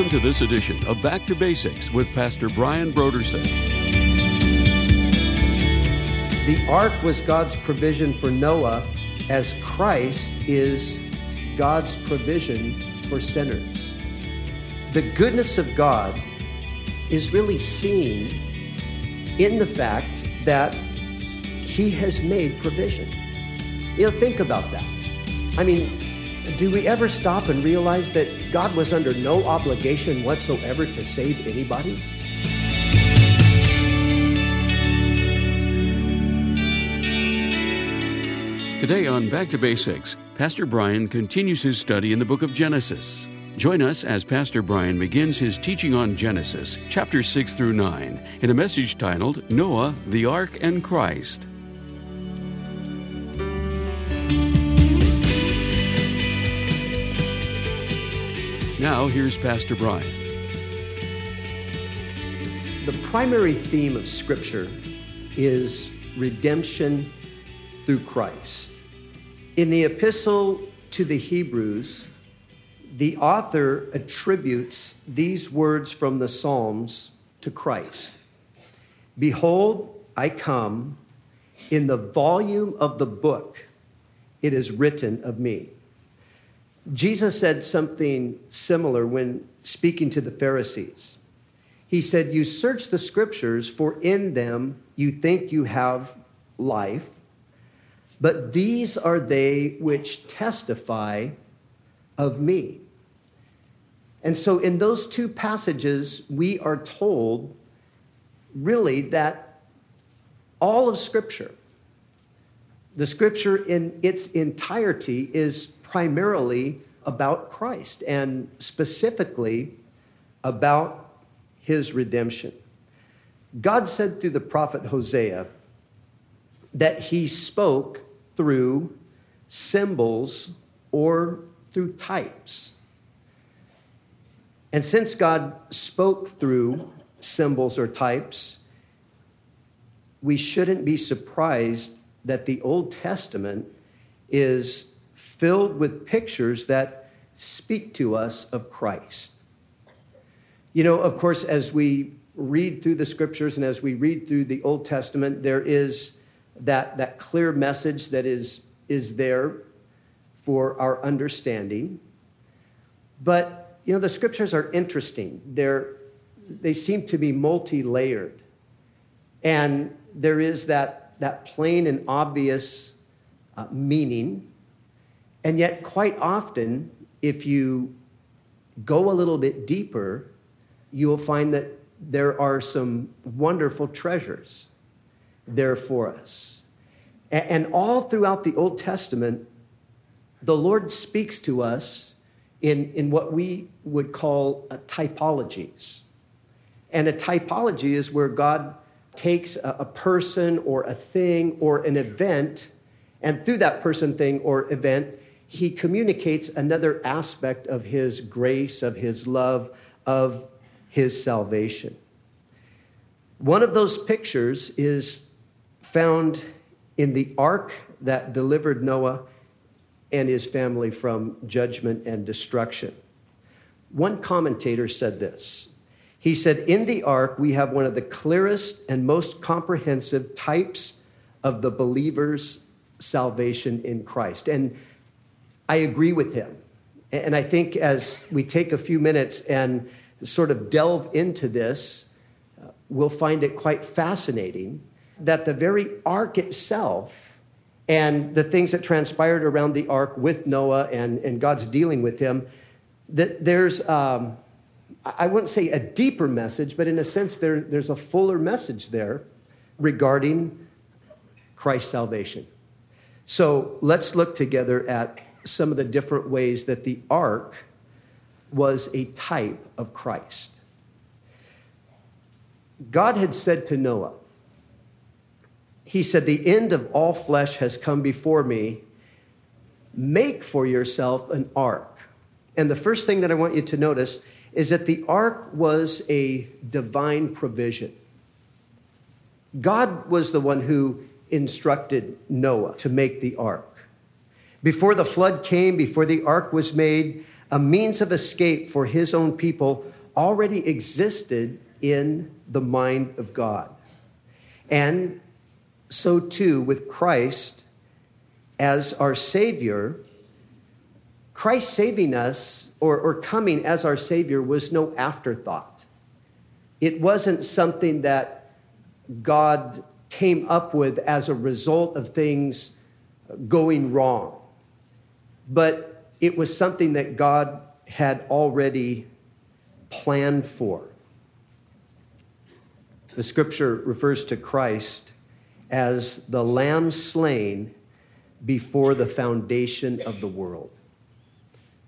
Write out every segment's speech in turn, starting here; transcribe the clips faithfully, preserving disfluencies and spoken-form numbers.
Welcome to this edition of Back to Basics with Pastor Brian Broderson. The ark was God's provision for Noah, as Christ is God's provision for sinners. The goodness of God is really seen in the fact that He has made provision. You know, think about that. I mean, do we ever stop and realize that God was under no obligation whatsoever to save anybody? Today on Back to Basics, Pastor Brian continues his study in the book of Genesis. Join us as Pastor Brian begins his teaching on Genesis, chapters six through nine, in a message titled, Noah, the Ark, and Christ. Now, here's Pastor Brian. The primary theme of Scripture is redemption through Christ. In the epistle to the Hebrews, the author attributes these words from the Psalms to Christ. Behold, I come, in the volume of the book it is written of me. Jesus said something similar when speaking to the Pharisees. He said, you search the scriptures, for in them you think you have life, but these are they which testify of me. And so in those two passages, we are told really that all of scripture, the scripture in its entirety, is primarily about Christ and specifically about his redemption. God said through the prophet Hosea that he spoke through symbols or through types. And since God spoke through symbols or types, we shouldn't be surprised that the Old Testament is filled with pictures that speak to us of Christ. You know, of course, as we read through the scriptures and as we read through the Old Testament, there is that, that clear message that is, is there for our understanding. But, you know, the scriptures are interesting. They're, they seem to be multi-layered. And there is that, that plain and obvious uh, meaning. And yet, quite often, if you go a little bit deeper, you will find that there are some wonderful treasures there for us. And all throughout the Old Testament, the Lord speaks to us in, in what we would call typologies. And a typology is where God takes a, a person or a thing or an event, and through that person, thing, or event, he communicates another aspect of his grace, of his love, of his salvation. One of those pictures is found in the ark that delivered Noah and his family from judgment and destruction. One commentator said this. He said, in the ark, we have one of the clearest and most comprehensive types of the believer's salvation in Christ. And I agree with him. And I think as we take a few minutes and sort of delve into this, we'll find it quite fascinating that the very ark itself and the things that transpired around the ark with Noah and, and God's dealing with him, that there's, um, I wouldn't say a deeper message, but in a sense, there, there's a fuller message there regarding Christ's salvation. So let's look together at some of the different ways that the ark was a type of Christ. God had said to Noah, he said, the end of all flesh has come before me. Make for yourself an ark. And the first thing that I want you to notice is that the ark was a divine provision. God was the one who instructed Noah to make the ark. Before the flood came, before the ark was made, a means of escape for his own people already existed in the mind of God. And so too with Christ as our Savior, Christ saving us or, or coming as our Savior was no afterthought. It wasn't something that God came up with as a result of things going wrong, but it was something that God had already planned for. The scripture refers to Christ as the Lamb slain before the foundation of the world.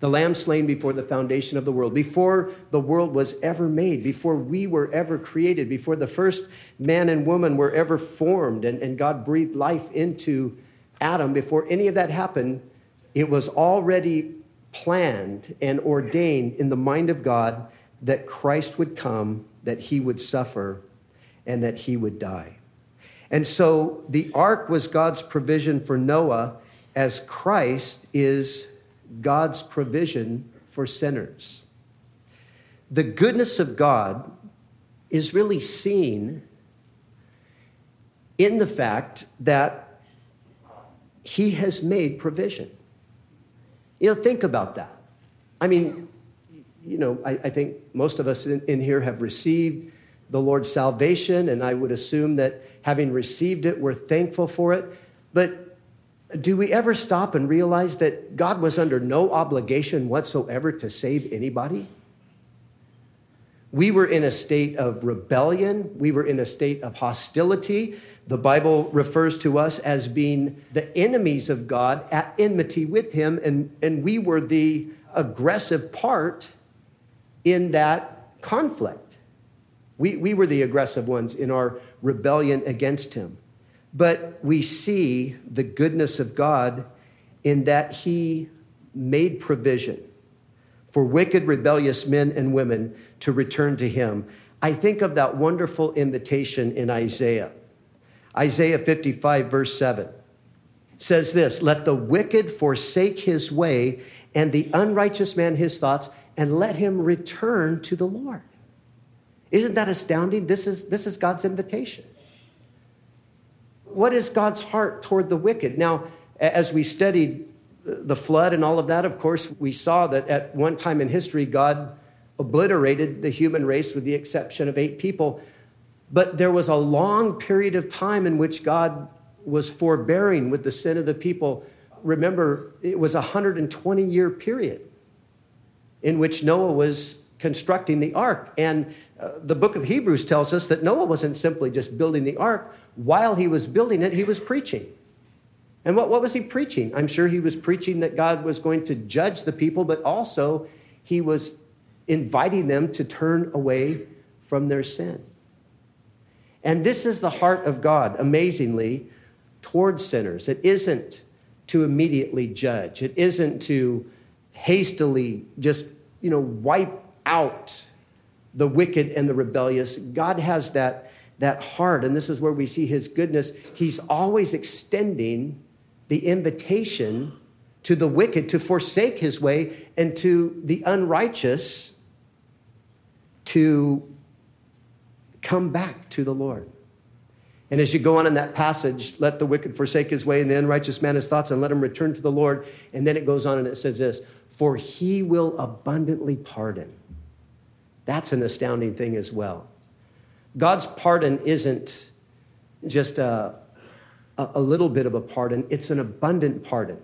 The Lamb slain before the foundation of the world, before the world was ever made, before we were ever created, before the first man and woman were ever formed, and, and God breathed life into Adam, before any of that happened, it was already planned and ordained in the mind of God that Christ would come, that he would suffer, and that he would die. And so the ark was God's provision for Noah, as Christ is God's provision for sinners. The goodness of God is really seen in the fact that he has made provision. You know, think about that. I mean, you know, I, I think most of us in, in here have received the Lord's salvation, and I would assume that having received it, we're thankful for it. But do we ever stop and realize that God was under no obligation whatsoever to save anybody? We were in a state of rebellion. We were in a state of hostility. The Bible refers to us as being the enemies of God, at enmity with him, and, and we were the aggressive part in that conflict. We, we were the aggressive ones in our rebellion against him. But we see the goodness of God in that he made provision for wicked, rebellious men and women to return to him. I think of that wonderful invitation in Isaiah. Isaiah fifty-five, verse seven says this, "Let the wicked forsake his way, and the unrighteous man his thoughts, and let him return to the Lord." Isn't that astounding? This is, this is God's invitation. What is God's heart toward the wicked? Now, as we studied the flood and all of that, of course, we saw that at one time in history, God obliterated the human race with the exception of eight people. But there was a long period of time in which God was forbearing with the sin of the people. Remember, it was a one hundred twenty year period in which Noah was constructing the ark. And uh, the book of Hebrews tells us that Noah wasn't simply just building the ark. While he was building it, he was preaching. And what, what was he preaching? I'm sure he was preaching that God was going to judge the people, but also he was inviting them to turn away from their sin. And this is the heart of God, amazingly, toward sinners. It isn't to immediately judge. It isn't to hastily just, you know, wipe out the wicked and the rebellious. God has that that heart, and this is where we see his goodness. He's always extending the invitation to the wicked to forsake his way, and to the unrighteous to come back to the Lord. And as you go on in that passage, let the wicked forsake his way and the unrighteous man his thoughts, and let him return to the Lord. And then it goes on and it says this, for he will abundantly pardon. That's an astounding thing as well. God's pardon isn't just a, a little bit of a pardon. It's an abundant pardon.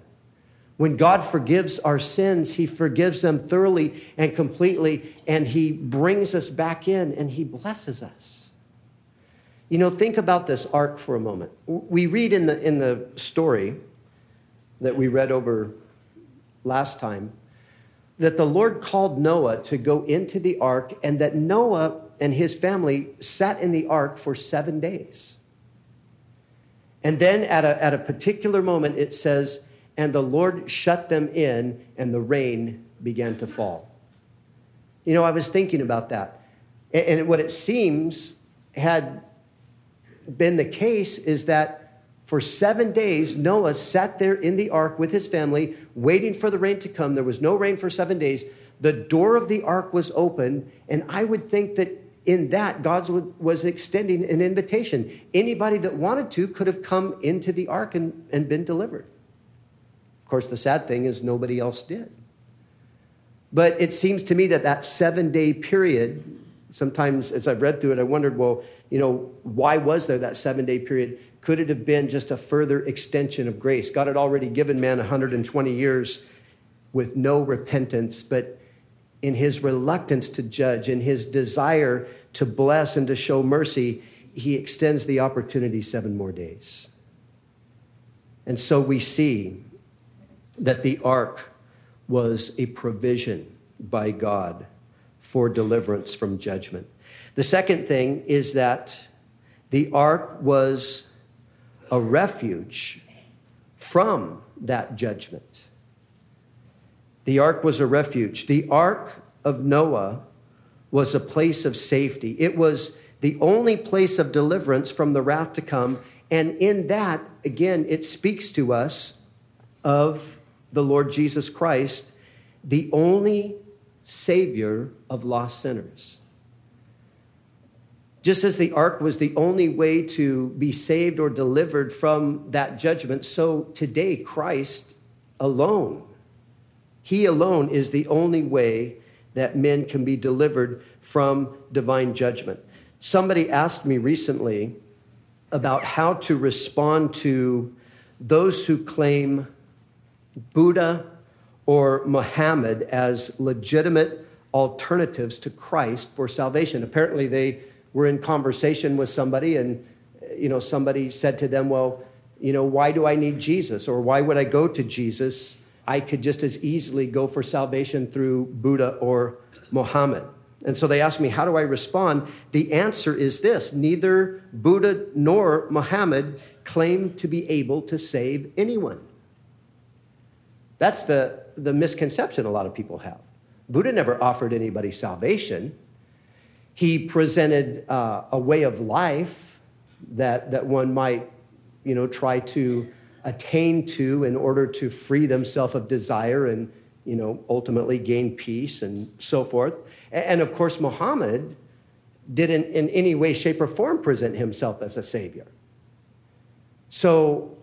When God forgives our sins, he forgives them thoroughly and completely, and he brings us back in, and he blesses us. You know, think about this ark for a moment. We read in the, in the story that we read over last time that the Lord called Noah to go into the ark, and that Noah and his family sat in the ark for seven days. And then at a, at a particular moment, it says, and the Lord shut them in, and the rain began to fall. You know, I was thinking about that. And what it seems had been the case is that For seven days, Noah sat there in the ark with his family, waiting for the rain to come. There was no rain for seven days. The door of the ark was open, and I would think that in that, God was extending an invitation. Anybody that wanted to could have come into the ark and, and been delivered. Of course, the sad thing is nobody else did. But it seems to me that that seven-day period, sometimes as I've read through it, I wondered, well, you know, why was there that seven-day period? Could it have been just a further extension of grace? God had already given man one hundred twenty years with no repentance, but in his reluctance to judge, in his desire to bless and to show mercy, he extends the opportunity seven more days. And so we see that the ark was a provision by God for deliverance from judgment. The second thing is that the ark was a refuge from that judgment. The ark was a refuge. The ark of Noah was a place of safety. It was the only place of deliverance from the wrath to come. And in that, again, it speaks to us of the Lord Jesus Christ, the only Savior of lost sinners. Just as the ark was the only way to be saved or delivered from that judgment, so today Christ alone, he alone is the only way that men can be delivered from divine judgment. Somebody asked me recently about how to respond to those who claim Buddha or Muhammad as legitimate alternatives to Christ for salvation. Apparently, they were in conversation with somebody, and you know, somebody said to them, "Well, you know, why do I need Jesus, or why would I go to Jesus? I could just as easily go for salvation through Buddha or Muhammad." And so they asked me, "How do I respond?" The answer is this: neither Buddha nor Muhammad claim to be able to save anyone. That's the, the misconception a lot of people have. Buddha never offered anybody salvation. He presented uh, a way of life that, that one might, you know, try to attain to in order to free themselves of desire and, you know, ultimately gain peace and so forth. And, and of course, Muhammad didn't in any way, shape, or form present himself as a savior. So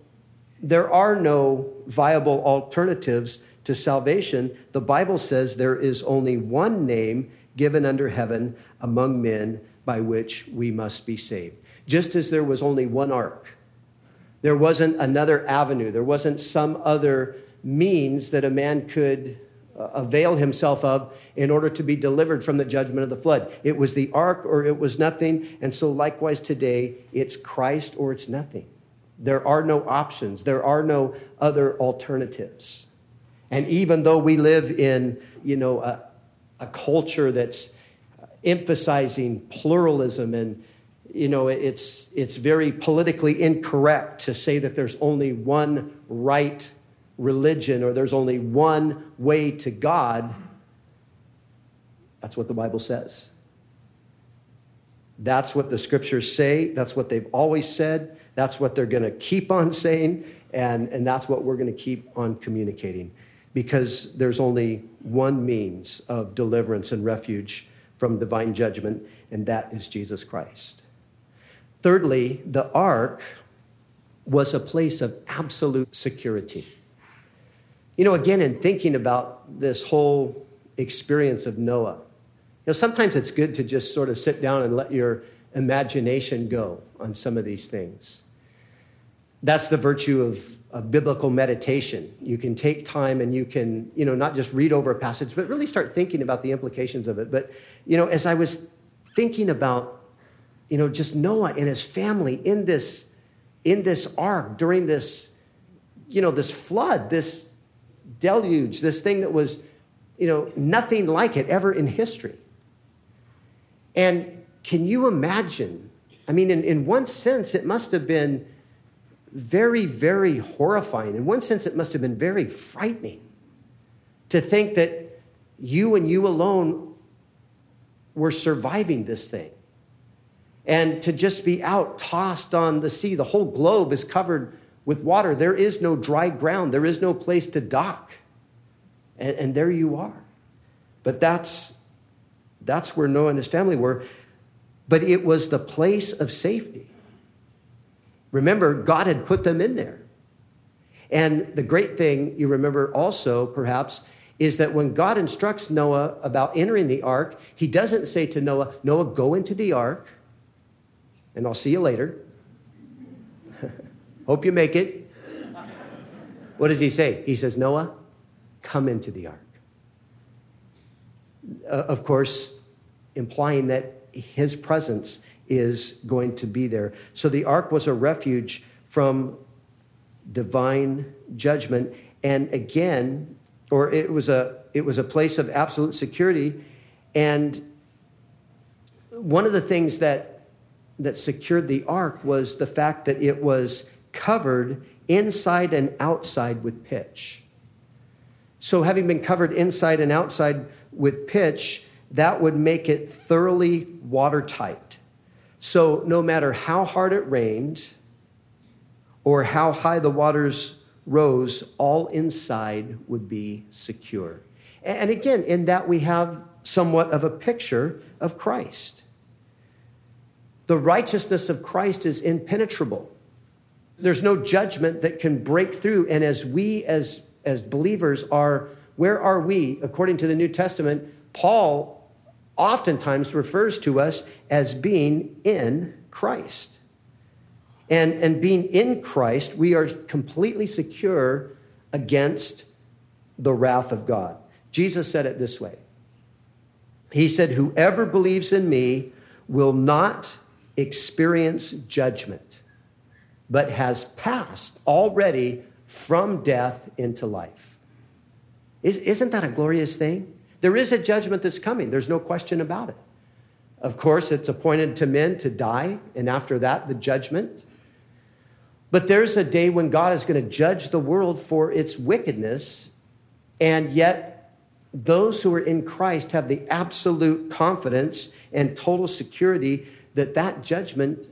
there are no viable alternatives to salvation. The Bible says there is only one name given under heaven among men by which we must be saved. Just as there was only one ark, there wasn't another avenue, there wasn't some other means that a man could avail himself of in order to be delivered from the judgment of the flood. It was the ark or it was nothing. And so likewise today, it's Christ or it's nothing. There are no options. There are no other alternatives. And even though we live in, you know, a, a culture that's emphasizing pluralism and, you know, it's it's very politically incorrect to say that there's only one right religion or there's only one way to God. That's what the Bible says. That's what the scriptures say. That's what they've always said. That's what they're going to keep on saying, and, and that's what we're going to keep on communicating, because there's only one means of deliverance and refuge from divine judgment, and that is Jesus Christ. Thirdly, the ark was a place of absolute security. You know, again, in thinking about this whole experience of Noah, you know, sometimes it's good to just sort of sit down and let your imagination go on some of these things. That's the virtue of, of biblical meditation. You can take time and you can, you know, not just read over a passage, but really start thinking about the implications of it. But, you know, as I was thinking about, you know, just Noah and his family in this, in this ark during this, you know, this flood, this deluge, this thing that was, you know, nothing like it ever in history. And can you imagine? I mean, in, in one sense, it must have been very, very horrifying. In one sense, it must have been very frightening to think that you and you alone were surviving this thing. and to just be out tossed on the sea. The whole globe is covered with water. There is no dry ground. There is no place to dock. And, and there you are. But that's, that's where Noah and his family were. But it was the place of safety. Remember, God had put them in there. And the great thing you remember also, perhaps, is that when God instructs Noah about entering the ark, he doesn't say to Noah, Noah, go into the ark, and I'll see you later. Hope you make it. What does he say? He says, Noah, come into the ark. Uh, of course, implying that his presence is going to be there. So the ark was a refuge from divine judgment. And again, or it was a it was a place of absolute security. And one of the things that that secured the ark was the fact that it was covered inside and outside with pitch. So having been covered inside and outside with pitch, that would make it thoroughly watertight. So no matter how hard it rained or how high the waters rose, all inside would be secure. And again, in that we have somewhat of a picture of Christ. The righteousness of Christ is impenetrable. There's no judgment that can break through. And as we, as, as believers are, where are we? According to the New Testament, Paul oftentimes refers to us as being in Christ. And, and being in Christ, we are completely secure against the wrath of God. Jesus said it this way. He said, whoever believes in me will not experience judgment, but has passed already from death into life. Is, isn't that a glorious thing? There is a judgment that's coming. There's no question about it. Of course, it's appointed to men to die, and after that, the judgment. But there's a day when God is going to judge the world for its wickedness, and yet those who are in Christ have the absolute confidence and total security that that judgment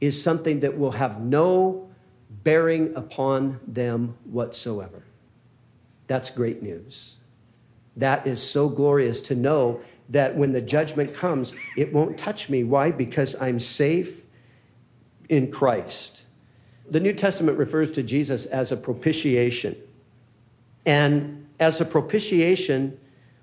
is something that will have no bearing upon them whatsoever. That's great news. That is so glorious to know that when the judgment comes, it won't touch me. Why? Because I'm safe in Christ. The New Testament refers to Jesus as a propitiation. And as a propitiation,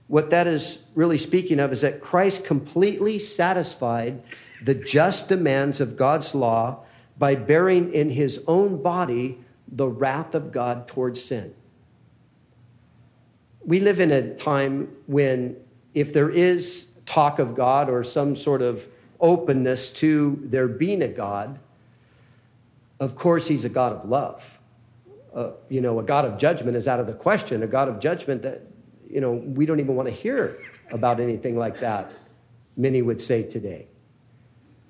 what that is really speaking of is that Christ completely satisfied the just demands of God's law by bearing in his own body the wrath of God towards sin. We live in a time when if there is talk of God or some sort of openness to there being a God, of course, he's a God of love. Uh, you know, a God of judgment is out of the question, a God of judgment that, you know, we don't even want to hear about anything like that, many would say today.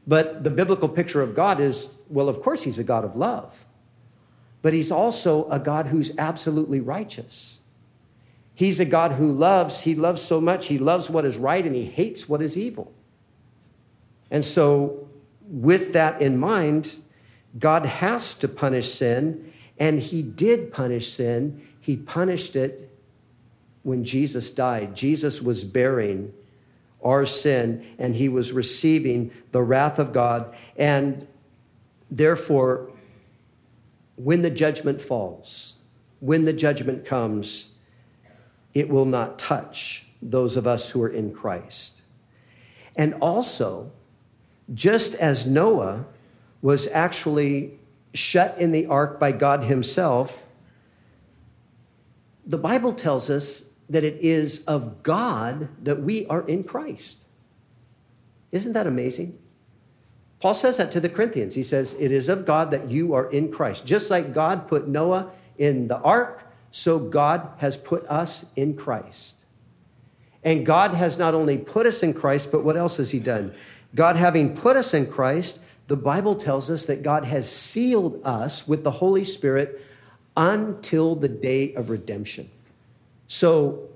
But the biblical picture of God is, well, of course, he's a God of love, but he's also a God who's absolutely righteous. He's a God who loves. He loves so much. He loves what is right, and he hates what is evil. And so with that in mind, God has to punish sin, and he did punish sin. He punished it when Jesus died. Jesus was bearing our sin, and he was receiving the wrath of God. And therefore, when the judgment falls, when the judgment comes, it will not touch those of us who are in Christ. And also, just as Noah was actually shut in the ark by God himself, the Bible tells us that it is of God that we are in Christ. Isn't that amazing? Paul says that to the Corinthians. He says, it is of God that you are in Christ. Just like God put Noah in the ark, so God has put us in Christ. And God has not only put us in Christ, but what else has he done? God having put us in Christ, the Bible tells us that God has sealed us with the Holy Spirit until the day of redemption. So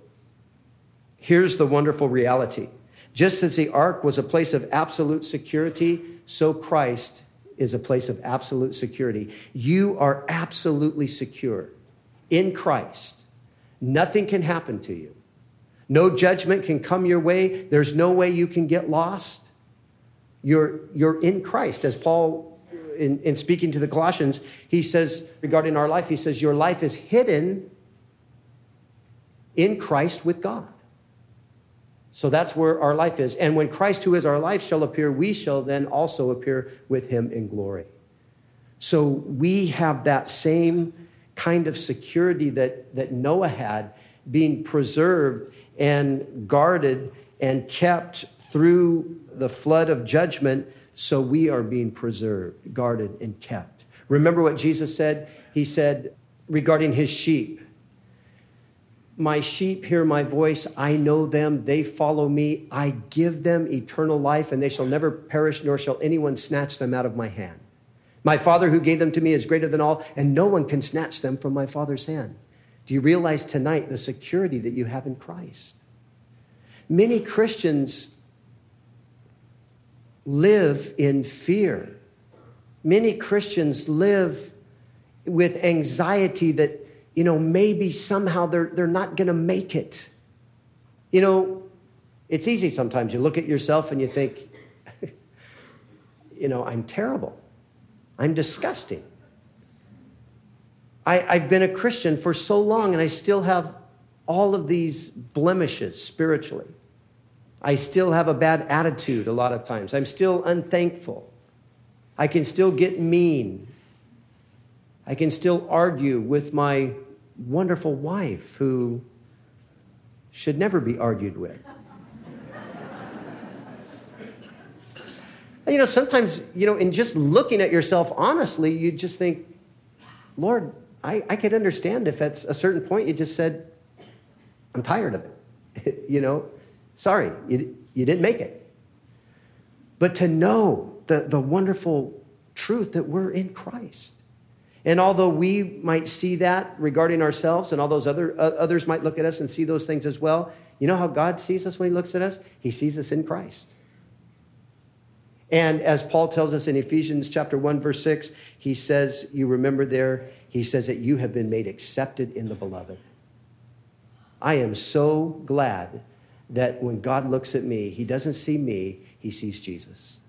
here's the wonderful reality. Just as the ark was a place of absolute security, so Christ is a place of absolute security. You are absolutely secure in Christ. Nothing can happen to you. No judgment can come your way. There's no way you can get lost. You're, you're in Christ. As Paul, in, in speaking to the Colossians, he says, regarding our life, he says, your life is hidden in Christ with God. So that's where our life is. And when Christ, who is our life, shall appear, we shall then also appear with him in glory. So we have that same kind of security that, that Noah had, being preserved and guarded and kept through the flood of judgment. So we are being preserved, guarded, and kept. Remember what Jesus said? He said regarding his sheep, my sheep hear my voice. I know them. They follow me. I give them eternal life, and they shall never perish, nor shall anyone snatch them out of my hand. My Father who gave them to me is greater than all, and no one can snatch them from my Father's hand. Do you realize tonight the security that you have in Christ? Many Christians live in fear. Many Christians live with anxiety that, you know, maybe somehow they're, they're not going to make it. You know, it's easy sometimes. You look at yourself and you think, you know, I'm terrible. I'm disgusting. I, I've been a Christian for so long, and I still have all of these blemishes spiritually. I still have a bad attitude a lot of times. I'm still unthankful. I can still get mean. I can still argue with my wonderful wife, who should never be argued with. And, you know, sometimes, you know, in just looking at yourself honestly, you just think, Lord, I, I could understand if at a certain point you just said, I'm tired of it. You know, sorry, you, you didn't make it. But to know the, the wonderful truth that we're in Christ. And although we might see that regarding ourselves, and all those other uh, others might look at us and see those things as well, you know how God sees us when he looks at us? He sees us in Christ. And as Paul tells us in Ephesians chapter one, verse six, he says, you remember there, he says that you have been made accepted in the beloved. I am so glad that when God looks at me, he doesn't see me, he sees Jesus.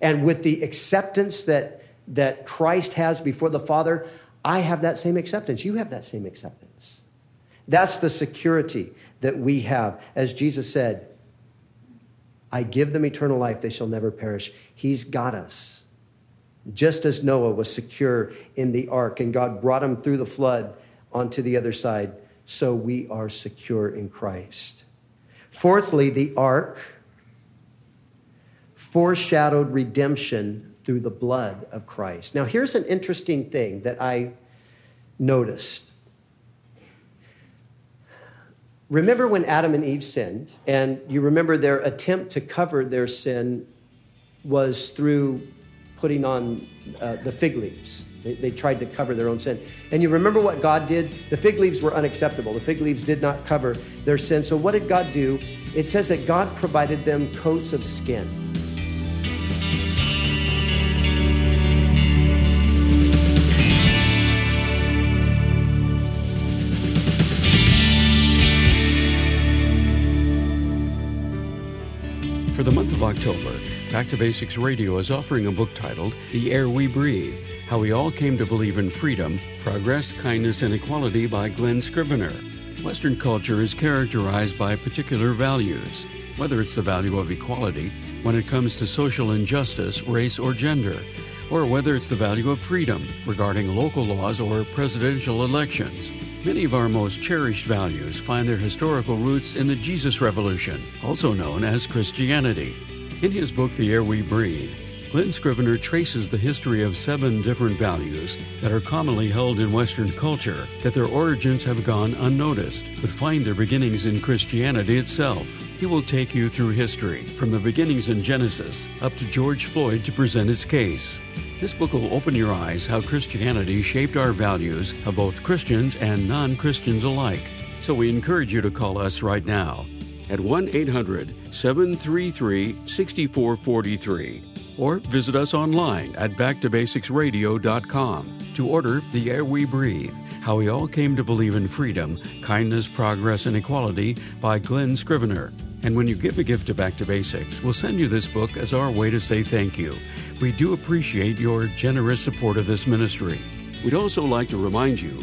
And with the acceptance that that Christ has before the Father, I have that same acceptance. You have that same acceptance. That's the security that we have. As Jesus said, I give them eternal life. They shall never perish. He's got us. Just as Noah was secure in the ark and God brought him through the flood onto the other side, so we are secure in Christ. Fourthly, the ark foreshadowed redemption through the blood of Christ. Now, here's an interesting thing that I noticed. Remember when Adam and Eve sinned, and you remember their attempt to cover their sin was through putting on uh, the fig leaves. They, they tried to cover their own sin. And you remember what God did? The fig leaves were unacceptable. The fig leaves did not cover their sin. So what did God do? It says that God provided them coats of skin. For the month of October, Back to Basics Radio is offering a book titled The Air We Breathe, How We All Came to Believe in Freedom, Progress, Kindness, and Equality by Glenn Scrivener. Western culture is characterized by particular values, whether it's the value of equality when it comes to social injustice, race, or gender, or whether it's the value of freedom regarding local laws or presidential elections. Many of our most cherished values find their historical roots in the Jesus Revolution, also known as Christianity. In his book, The Air We Breathe, Glenn Scrivener traces the history of seven different values that are commonly held in Western culture, that their origins have gone unnoticed, but find their beginnings in Christianity itself. He will take you through history, from the beginnings in Genesis up to George Floyd, to present his case. This book will open your eyes how Christianity shaped our values of both Christians and non-Christians alike. So we encourage you to call us right now at one eight hundred seven three three six four four three or visit us online at back to basics radio dot com to order The Air We Breathe, How We All Came to Believe in Freedom, Kindness, Progress, and Equality by Glenn Scrivener. And when you give a gift to Back to Basics, we'll send you this book as our way to say thank you. We do appreciate your generous support of this ministry. We'd also like to remind you